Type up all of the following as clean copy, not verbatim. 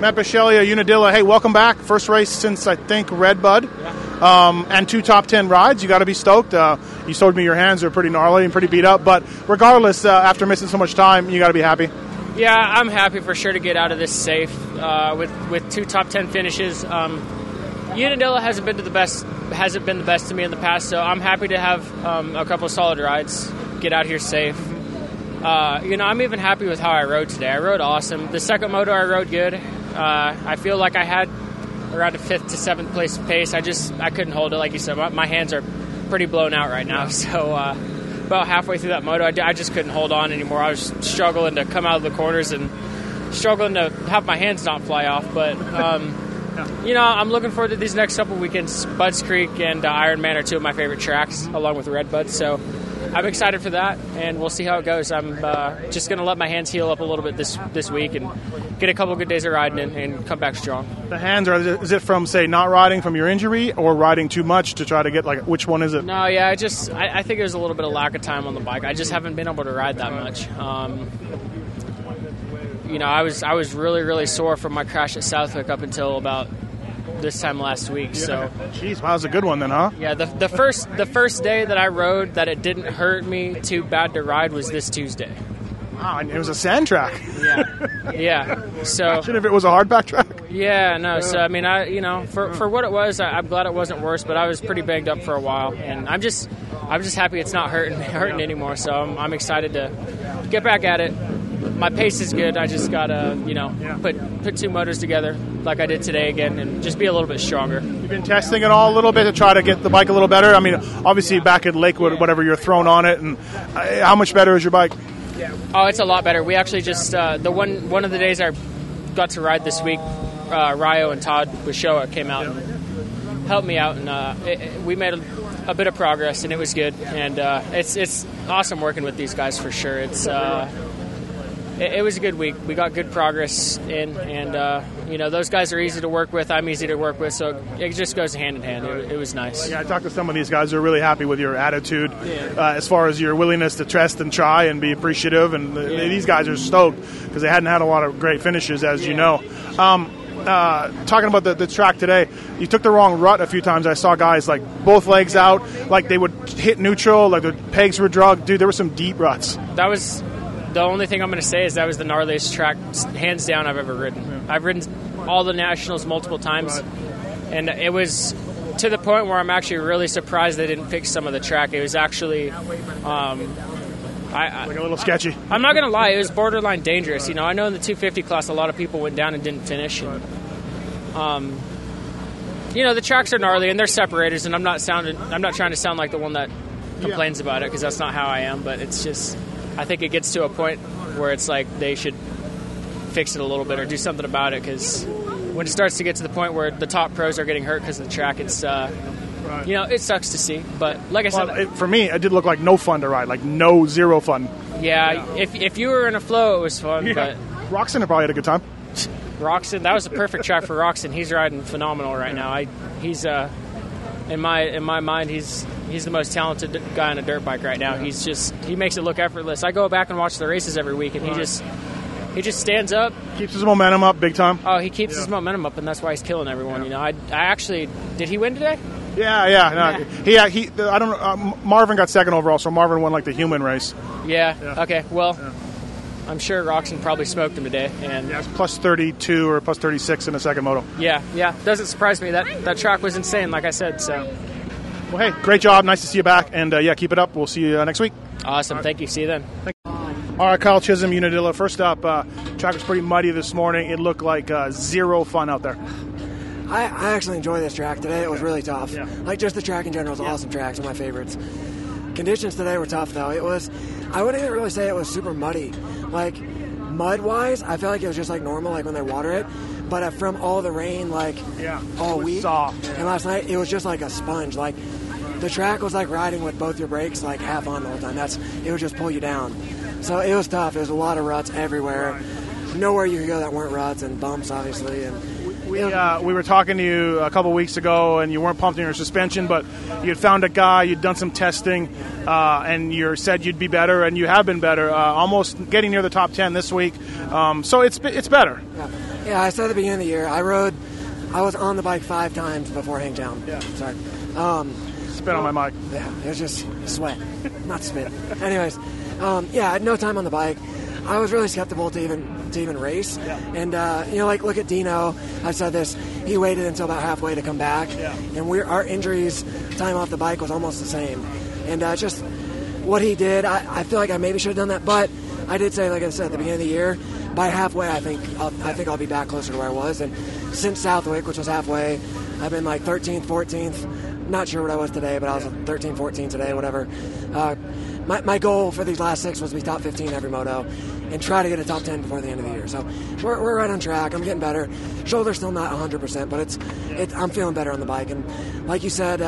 Matt Bisceglia, Unadilla. Hey, welcome back. First race since, I think, Red Bud. Yeah. And two top 10 rides. You got to be stoked. You showed me your hands. They're pretty gnarly and pretty beat up. But regardless, after missing so much time, you got to be happy. Yeah, I'm happy for sure to get out of this safe with two top 10 finishes. Unadilla hasn't been the best to me in the past, so I'm happy to have a couple of solid rides, get out here safe. I'm even happy with how I rode today. I rode awesome. The second moto, I rode good. I feel like I had around a 5th to 7th place pace. I couldn't hold it, like you said. My hands are pretty blown out right now, so about halfway through that moto, I just couldn't hold on anymore. I was struggling to come out of the corners and struggling to have my hands not fly off, but... I'm looking forward to these next couple weekends. Budds Creek and Iron Man are two of my favorite tracks, along with Red Bud. So I'm excited for that, and we'll see how it goes. I'm just going to let my hands heal up a little bit this week and get a couple of good days of riding and come back strong. The hands, is it from, say, not riding from your injury or riding too much to try to get, like, which one is it? No, yeah, I think there's a little bit of lack of time on the bike. I just haven't been able to ride that much. I was really, really sore from my crash at Southwick up until about this time last week. So, jeez, wow, that was a good one then, huh? Yeah, the first day that I rode that it didn't hurt me too bad to ride was this Tuesday. Wow, and it was a sand track. Yeah. So imagine if it was a hardback track. Yeah, no. So I mean, for what it was, I'm glad it wasn't worse. But I was pretty banged up for a while, and I'm just happy it's not hurting anymore. So I'm excited to get back at it. My pace is good. I just got to, put two motors together like I did today again and just be a little bit stronger. You've been testing it all a little bit to try to get the bike a little better? I mean, obviously back at Lakewood, whatever, you're thrown on it. And how much better is your bike? Oh, it's a lot better. We actually just, the one of the days I got to ride this week, Rio and Todd Bisceglia came out and helped me out. And we made a bit of progress, and it was good. And it's awesome working with these guys for sure. It's... It was a good week. We got good progress in, and, those guys are easy to work with. I'm easy to work with, so it just goes hand in hand. It was nice. Yeah, I talked to some of these guys who are really happy with your attitude as far as your willingness to test and try and be appreciative, and these guys are stoked because they hadn't had a lot of great finishes, as you know. Talking about the track today, you took the wrong rut a few times. I saw guys like both legs out, like they would hit neutral, like their pegs were drugged. Dude, there were some deep ruts. That was... The only thing I'm going to say is that was the gnarliest track, hands down, I've ever ridden. Yeah. I've ridden all the nationals multiple times, and it was to the point where I'm actually really surprised they didn't fix some of the track. It was actually like a little sketchy. I'm not going to lie. It was borderline dangerous. I know in the 250 class a lot of people went down and didn't finish. And, the tracks are gnarly, and they're separators, and I'm not trying to sound like the one that complains about it because that's not how I am, but it's just... I think it gets to a point where it's like they should fix it a little bit or do something about it because when it starts to get to the point where the top pros are getting hurt because of the track, it's it sucks to see. But like I said, for me, it did look like no fun to ride, like zero fun. Yeah, if you were in a flow, it was fun. Yeah. But Roczen probably had a good time. Roczen, that was a perfect track for Roczen. He's riding phenomenal right now. He's in my mind, he's the most talented guy on a dirt bike right now. He makes it look effortless. I go back and watch the races every week, and he just stands up. Keeps his momentum up big time. Oh, he keeps his momentum up, and that's why he's killing everyone. Yeah. I actually – did he win today? Yeah. No, he I don't know. Marvin got second overall, so Marvin won, like, the human race. Yeah. Okay, well – I'm sure Roczen probably smoked him today. And it's plus 32 or plus 36 in the second moto. Yeah. Doesn't surprise me. That track was insane, like I said. So, well, hey, great job. Nice to see you back. And, keep it up. We'll see you next week. Awesome. Right. Thank you. See you then. All right, Kyle Chisholm, Unadilla. First up, track was pretty muddy this morning. It looked like zero fun out there. I actually enjoyed this track today. It was really tough. Yeah. Like, just the track in general is an awesome track. It's one of my favorites. Conditions today were tough, though. It was... I wouldn't even really say it was super muddy. Like, mud-wise, I felt like it was just, like, normal, like, when they water it. But from all the rain, like, all week, soft. And last night, it was just like a sponge. Like, the track was like riding with both your brakes, like, half on the whole time. It would just pull you down. So it was tough. There was a lot of ruts everywhere. Right. Nowhere you could go that weren't ruts and bumps, obviously, and... We were talking to you a couple weeks ago, and you weren't pumped in your suspension, but you'd found a guy, you'd done some testing, and you said you'd be better, and you have been better, almost getting near the top 10 this week. So it's better. Yeah. Yeah, I said at the beginning of the year, I was on the bike 5 times before Hangtown. Yeah. Sorry. Spit on my mic. Yeah, it was just sweat, not spit. Anyways, yeah, I had no time on the bike. I was really skeptical to even race. Yeah. And, you know, like, look at Dino. I said this. He waited until about halfway to come back. Yeah. And our injuries, time off the bike was almost the same. And just what he did, I feel like I maybe should have done that. But I did say, like I said, at the beginning of the year, by halfway, I think I'll be back closer to where I was. And since Southwick, which was halfway, I've been like 13th, 14th. Not sure what I was today, but I was 13, 14 today, whatever. My goal for these last 6 was to be top 15 every moto and try to get a top 10 before the end of the year. So we're right on track. I'm getting better. Shoulder's still not 100%, but I'm feeling better on the bike. And like you said,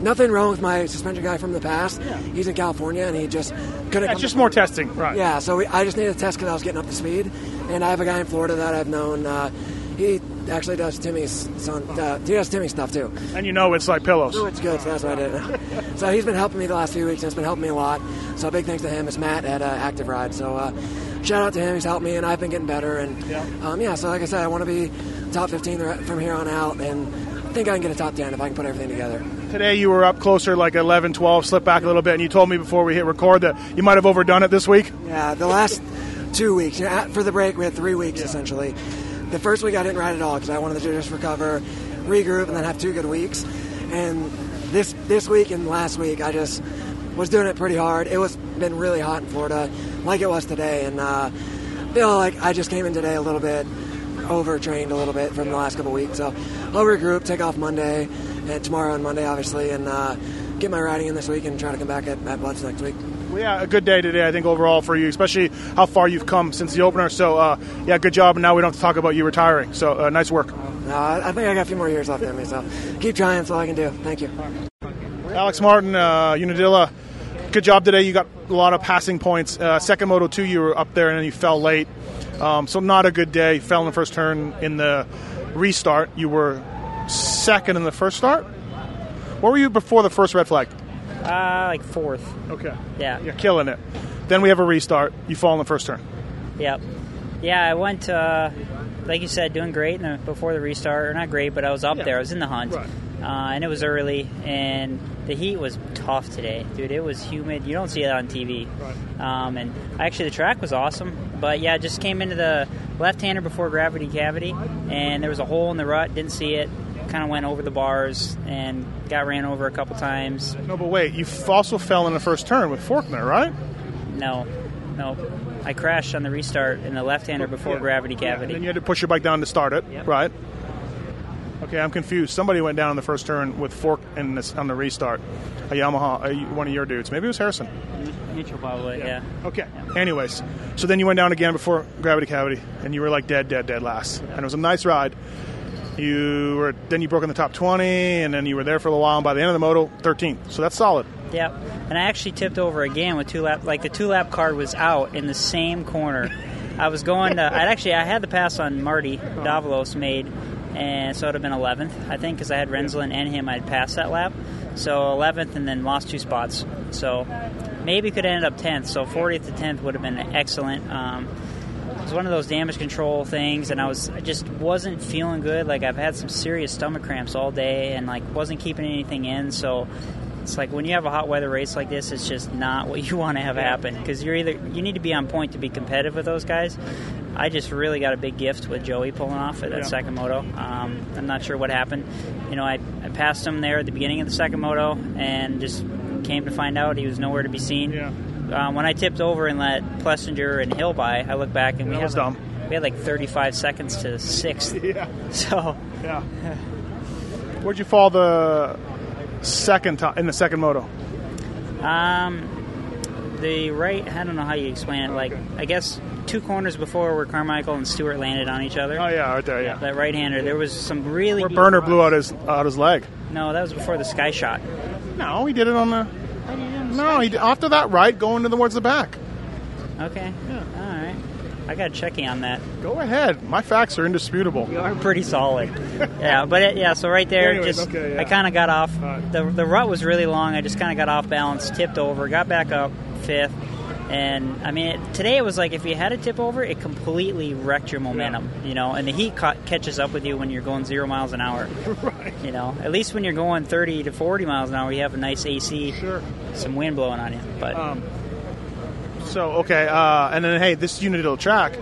nothing wrong with my suspension guy from the past. Yeah. He's in California, and he just couldn't. Yeah, just more testing, right? Yeah, so I just needed to test because I was getting up to speed. And I have a guy in Florida that I've known. He actually does Timmy's son. He does Timmy's stuff, too. And you know it's like pillows. Oh, it's good, so that's what I did. So he's been helping me the last few weeks, and it's been helping me a lot. So big thanks to him. It's Matt at Active Ride. So shout out to him. He's helped me, and I've been getting better. And so like I said, I want to be top 15 from here on out, and I think I can get a top 10 if I can put everything together. Today you were up closer, like 11, 12, slipped back a little bit, and you told me before we hit record that you might have overdone it this week. Yeah, the last 2 weeks. For the break, we had 3 weeks, essentially. The first week I didn't ride at all because I wanted to just recover, regroup, and then have 2 good weeks. And this week and last week, I just was doing it pretty hard. It was been really hot in Florida, like it was today. And I feel like I just came in today a little bit overtrained a little bit from the last couple weeks. So I'll regroup, take off Monday, and tomorrow and Monday, obviously, and get my riding in this week and try to come back at Mad Bloods next week. Well, yeah, a good day today, I think, overall for you, especially how far you've come since the opener. So, yeah, good job. And now we don't have to talk about you retiring. So, nice work. I think I got a few more years left in me. So keep trying. That's all I can do. Thank you. Alex Martin, Unadilla, good job today. You got a lot of passing points. Second Moto 2, you were up there and then you fell late. So not a good day. You fell in the first turn in the restart. You were second in the first start. Where were you before the first red flag? Like fourth. Okay. Yeah. You're killing it. Then we have a restart. You fall in the first turn. Yep. Yeah, I went, like you said, doing great before the restart. Or not great, but I was up there. I was in the hunt. Right. And it was early, and the heat was tough today. Dude, it was humid. You don't see it on TV. Right. And actually, the track was awesome. But, yeah, just came into the left-hander before Gravity Cavity, and there was a hole in the rut. Didn't see it. Kind of went over the bars and got ran over a couple times. No, but wait, you also fell in the first turn with Forkner, right? No. I crashed on the restart in the left-hander before Gravity Cavity. And then you had to push your bike down to start it, right? Okay, I'm confused. Somebody went down in the first turn with Fork on the restart. A Yamaha, one of your dudes. Maybe it was Harrison. Mitchell probably, yeah. Okay. Yeah. Anyways, so then you went down again before Gravity Cavity, and you were like dead last. Yeah. And it was a nice ride. Then you broke in the top 20, and then you were there for a while, and by the end of the moto, 13th. So that's solid. Yep. And I actually tipped over again with 2 lap. Like the 2 lap card was out in the same corner. I was going to. I had the pass on Marty Davalos made, and so it would have been 11th, I think, because I had Renslin and him. I'd passed that lap, so 11th, and then lost 2 spots. So maybe could end up 10th. So 40th to 10th would have been excellent. It was one of those damage control things, and I just wasn't feeling good. Like, I've had some serious stomach cramps all day and, like, wasn't keeping anything in. So it's like when you have a hot weather race like this, it's just not what you want to have happen because you need to be on point to be competitive with those guys. I just really got a big gift with Joey pulling off at that second moto. I'm not sure what happened. You know, I passed him there at the beginning of the second moto and just came to find out he was nowhere to be seen. Yeah. When I tipped over and let Plessinger and Hill by, I looked back and we had like 35 seconds to 6th. Yeah. So. Yeah. Where'd you fall the second time in the second moto? The right. I don't know how you explain it. Okay. Like I guess 2 corners before where Carmichael and Stewart landed on each other. Oh yeah, right there. Yeah. That right-hander. There was some really. Where Burner blew out his leg. No, that was before the sky shot. No, he did it on the. No, after that right, going towards the back. Okay. Yeah. All right. I got checking on that. Go ahead. My facts are indisputable. You are pretty solid. So right there, anyways, I kind of got off. Right. The rut was really long. I just kind of got off balance, tipped over, got back up 5th, And, I mean, today it was like if you had a tip over, it completely wrecked your momentum, you know. And the heat catches up with you when you're going 0 miles an hour, right. You know. At least when you're going 30 to 40 miles an hour, you have a nice AC, sure. Some wind blowing on you. But and then, hey, this Unadilla track,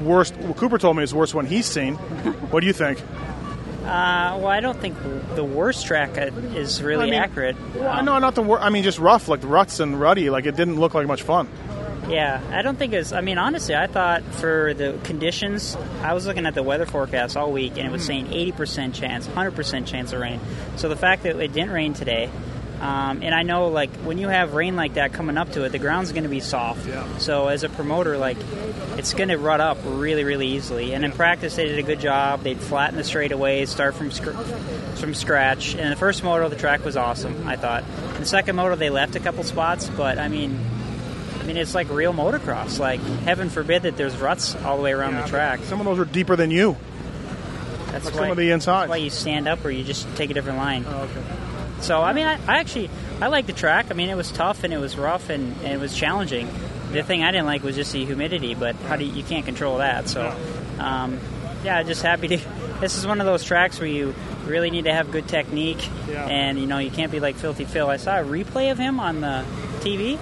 worst. Well, Cooper told me it's the worst one he's seen. What do you think? Well, I don't think the worst track is really accurate. No, not the worst. I mean, just rough, like the ruts and ruddy. Like, it didn't look like much fun. Yeah, I don't think it was. I mean, honestly, I thought for the conditions, I was looking at the weather forecast all week, and it was saying 80% chance, 100% chance of rain. So the fact that it didn't rain today, and I know, like, when you have rain like that coming up to it, the ground's going to be soft. Yeah. So as a promoter, like, it's going to rut up really, really easily. And in practice, they did a good job. They'd flatten the straightaways, start from scratch. And the first moto, the track was awesome, I thought. The second moto, they left a couple spots, but, I mean, it's like real motocross. Like, heaven forbid that there's ruts all the way around the track. Some of those are deeper than you. That's like why, some of the inside. That's why you stand up or you just take a different line. Oh, okay. So, I mean, I like the track. I mean, it was tough and it was rough and it was challenging. The thing I didn't like was just the humidity, but you can't control that. So, just happy to. This is one of those tracks where you really need to have good technique, and you know you can't be like Filthy Phil. I saw a replay of him on the TV.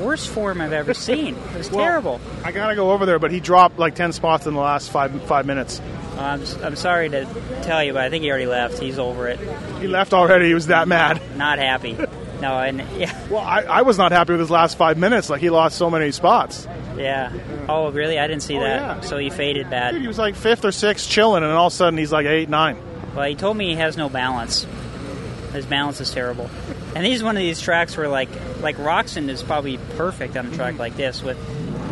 Worst form I've ever seen. It was terrible. I gotta go over there, but he dropped like 10 spots in the last five minutes. I'm sorry to tell you, but I think he already left. He's over it. He left already. He was that mad. Not happy. No, and yeah. Well, I was not happy with his last 5 minutes. Like, he lost so many spots. Yeah. Oh, really? I didn't see that. Yeah. So he faded bad. Dude, he was like fifth or sixth chilling, and all of a sudden he's like 8, 9. Well, he told me he has no balance. His balance is terrible. And he's one of these tracks where, like Roczen is probably perfect on a track like this with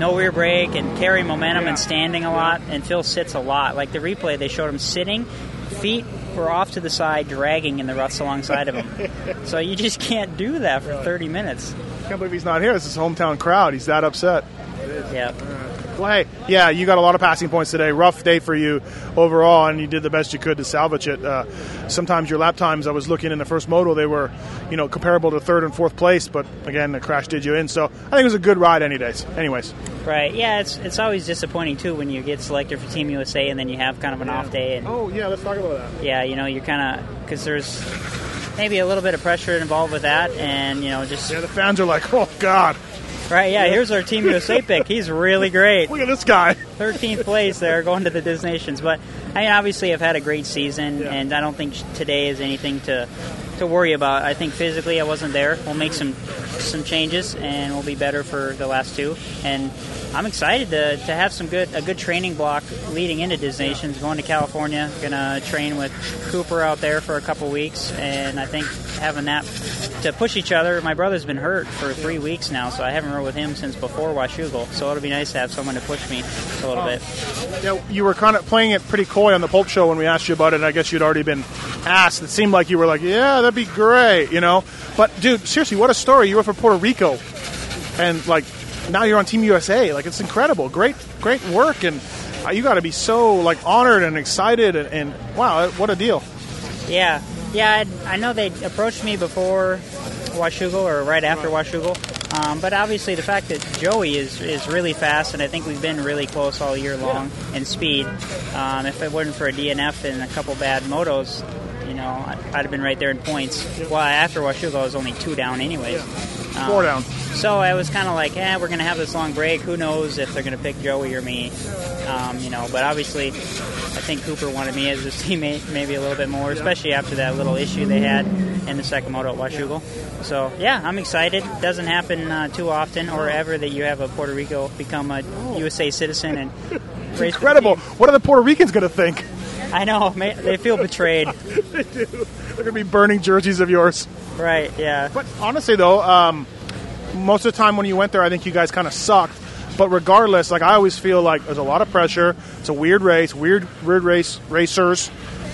no rear brake and carry momentum and standing a lot. And Phil sits a lot. Like the replay, they showed him sitting, feet were off to the side, dragging in the ruts alongside of him. So you just can't do that for 30 minutes. I can't believe he's not here. It's his hometown crowd. He's that upset. Yeah. Well, hey, yeah, you got a lot of passing points today. Rough day for you overall, and you did the best you could to salvage it. Sometimes your lap times, I was looking in the first moto, they were, you know, comparable to third and fourth place, but again, the crash did you in. So I think it was a good ride anyways. Right, yeah, it's always disappointing, too, when you get selected for Team USA and then you have kind of an off day. And, let's talk about that. Yeah, you know, you're kind of, because there's maybe a little bit of pressure involved with that, and, you know, just... Yeah, the fans are like, oh, God. Right, yeah, here's our Team USA pick. He's really great. Look at this guy. 13th place there, going to the Disnations. But, I mean, obviously I've had a great season, and I don't think today is anything to worry about. I think physically I wasn't there. We'll make some changes, and we'll be better for the last two. And I'm excited to have a good training block leading into Disnations, going to California, going to train with Cooper out there for a couple weeks, and I think having that to push each other. My brother's been hurt for 3 weeks now, so I haven't rode with him since before Washougal, so it'll be nice to have someone to push me a little bit. Now, you were kind of playing it pretty coy on the Pulp Show when we asked you about it, and I guess you'd already been asked. It seemed like you were like, yeah, that'd be great, you know? But, dude, seriously, what a story. You were from Puerto Rico, and, like, now you're on Team USA. Like, it's incredible. Great work, and you got to be so, like, honored and excited, and wow, what a deal. Yeah, I know they approached me before Washougal or right after Washougal, but obviously the fact that Joey is really fast, and I think we've been really close all year long in speed. If it wasn't for a DNF and a couple bad motos, you know, I'd have been right there in points. Well, after Washougal, I was only 2 down anyways. Yeah. 4 down. So I was kind of like, we're going to have this long break. Who knows if they're going to pick Joey or me, you know. But obviously, I think Cooper wanted me as his teammate maybe a little bit more, especially after that little issue they had in the second moto at Washougal. So, I'm excited. It doesn't happen too often or ever that you have a Puerto Rico become a USA citizen. And it's incredible. What are the Puerto Ricans going to think? I know. They feel betrayed. They do. They're going to be burning jerseys of yours. Right, yeah. But honestly, though, most of the time when you went there, I think you guys kind of sucked. But regardless, like, I always feel like there's a lot of pressure. It's a weird race, racers.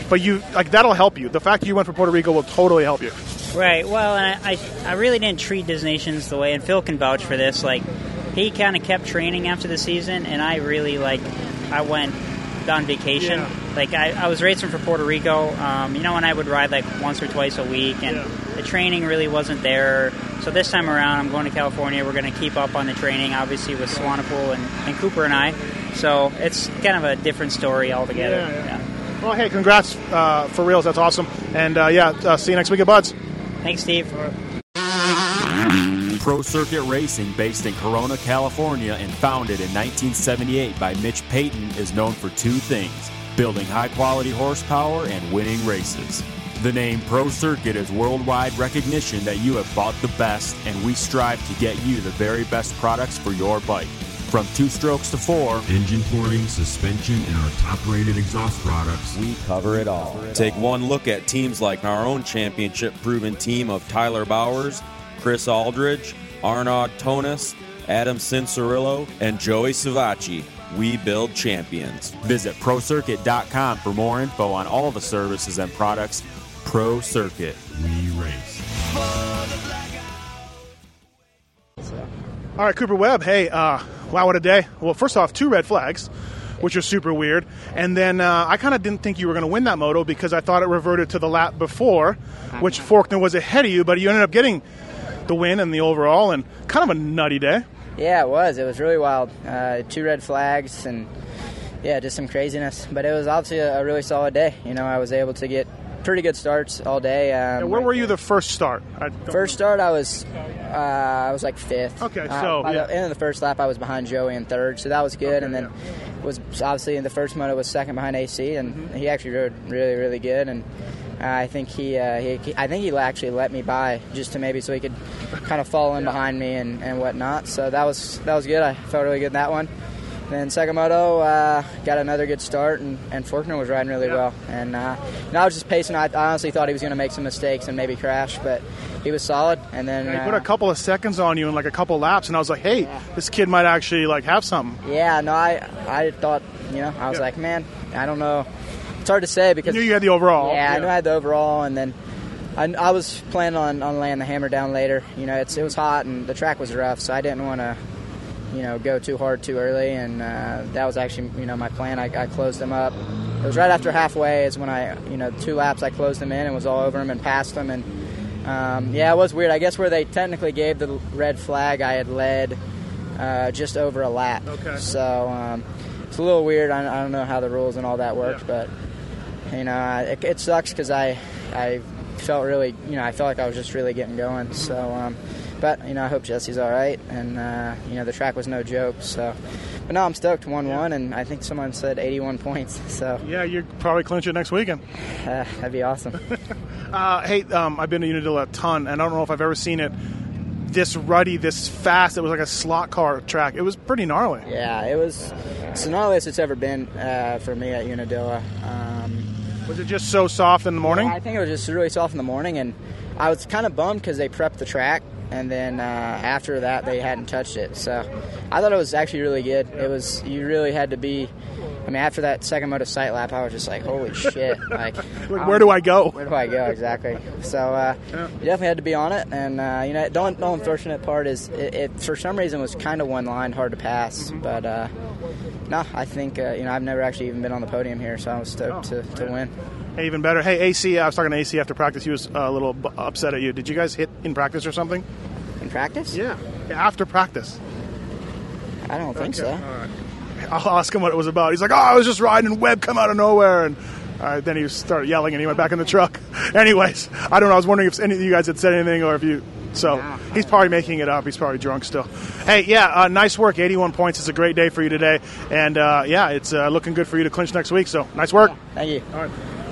But you, like, that'll help you. The fact that you went for Puerto Rico will totally help you. Right. Well, and I really didn't treat Disnations the way, and Phil can vouch for this. Like, he kind of kept training after the season, and I really, like, I went on vacation. Yeah. Like, I was racing for Puerto Rico, you know, and I would ride, like, once or twice a week, and the training really wasn't there. So this time around, I'm going to California. We're going to keep up on the training, obviously, with Swanepoel and Cooper and I. So it's kind of a different story altogether. Yeah. Well, hey, congrats for reals. That's awesome. And, see you next week at Budds. Thanks, Steve. Pro Circuit Racing, based in Corona, California, and founded in 1978 by Mitch Payton, is known for two things: building high-quality horsepower and winning races. The name Pro Circuit is worldwide recognition that you have bought the best, and we strive to get you the very best products for your bike. From 2 strokes to 4, engine porting, suspension, and our top-rated exhaust products, we cover it all. Take one look at teams like our own championship-proven team of Tyler Bowers, Chris Aldridge, Arnaud Tonis, Adam Cincerillo, and Joey Savacci. We build champions. Visit ProCircuit.com for more info on all the services and products. Pro Circuit. We race. All right, Cooper Webb. Hey, wow, what a day. Well, first off, 2 red flags, which are super weird. And then I kind of didn't think you were going to win that moto because I thought it reverted to the lap before, which Forkner was ahead of you, but you ended up getting the win and the overall, and kind of a nutty day. Yeah, it was. It was really wild. 2 red flags and, yeah, just some craziness. But it was obviously a really solid day. You know, I was able to get pretty good starts all day. Where were you the first start? I was like 5th. Okay, so by the end of the first lap, I was behind Joey in 3rd, so that was good. Okay, and then was obviously in the first moto was 2nd behind AC, and he actually rode really, really good. And I think he actually let me by just to maybe so he could kind of fall in behind me and whatnot. So that was good. I felt really good in that one. And then second moto, got another good start, and Forkner was riding really well. And I was just pacing. I honestly thought he was going to make some mistakes and maybe crash, but he was solid. And then he put a couple of seconds on you in like a couple laps, and I was like, hey, this kid might actually like have something. Yeah, no, I thought, you know, I was like, man, I don't know. It's hard to say because you knew you had the overall. Yeah, I knew I had the overall, and then I was planning on laying the hammer down later. You know, it was hot and the track was rough, so I didn't want to, you know, go too hard too early, and that was actually, you know, my plan. I closed them up. It was right after halfway is when I, you know, 2 laps I closed them in and was all over them and passed them, and it was weird. I guess where they technically gave the red flag, I had led just over a lap. Okay. So it's a little weird. I don't know how the rules and all that worked, but. You know, it sucks because I felt really, you know, I felt like I was just really getting going. So, but, you know, I hope Jesse's all right. And, you know, the track was no joke. So, but no, I'm stoked. 1-1, and I think someone said 81 points. So. Yeah, you're probably clinch it next weekend. That'd be awesome. Hey, I've been to Unadilla a ton, and I don't know if I've ever seen it this ruddy, this fast. It was like a slot car track. It was pretty gnarly. Yeah, it was. It's the gnarliest it's ever been for me at Unadilla. Was it just so soft in the morning? Yeah, I think it was just really soft in the morning, and I was kind of bummed because they prepped the track, and then after that they hadn't touched it. So I thought it was actually really good. It was, you really had to be, I mean, after that second moto sight lap, I was just like, holy shit. Where do I go? Where do I go, exactly. So you definitely had to be on it, and you know, the unfortunate part is it for some reason was kind of one line, hard to pass, but... No, I think, you know, I've never actually even been on the podium here, so I was stoked to win. Hey, even better. Hey, AC, I was talking to AC after practice. He was a little upset at you. Did you guys hit in practice or something? In practice? Yeah. After practice. I don't think so. All right. I'll ask him what it was about. He's like, oh, I was just riding and Webb come out of nowhere. And then he started yelling and he went back in the truck. Anyways, I don't know. I was wondering if any of you guys had said anything or if you... So he's probably making it up. He's probably drunk still. Hey, nice work. 81 points. It's a great day for you today. And, it's looking good for you to clinch next week. So nice work. Thank you. All right.